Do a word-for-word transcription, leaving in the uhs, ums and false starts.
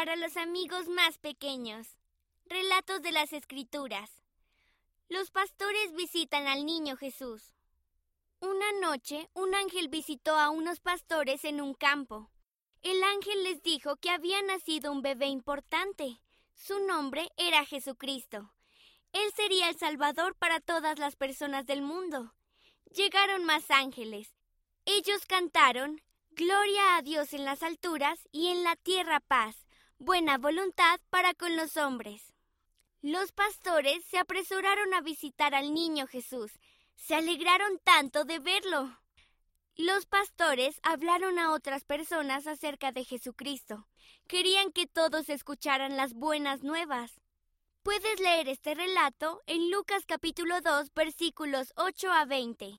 para los amigos más pequeños. Relatos de las Escrituras. Los pastores visitan al niño Jesús. Una noche, un ángel visitó a unos pastores en un campo. El ángel les dijo que había nacido un bebé importante. Su nombre era Jesucristo. Él sería el Salvador para todas las personas del mundo. Llegaron más ángeles. Ellos cantaron: Gloria a Dios en las alturas y en la tierra paz, buena voluntad para con los hombres. Los pastores se apresuraron a visitar al niño Jesús. Se alegraron tanto de verlo. Los pastores hablaron a otras personas acerca de Jesucristo. Querían que todos escucharan las buenas nuevas. Puedes leer este relato en Lucas capítulo dos, versículos ocho a veinte.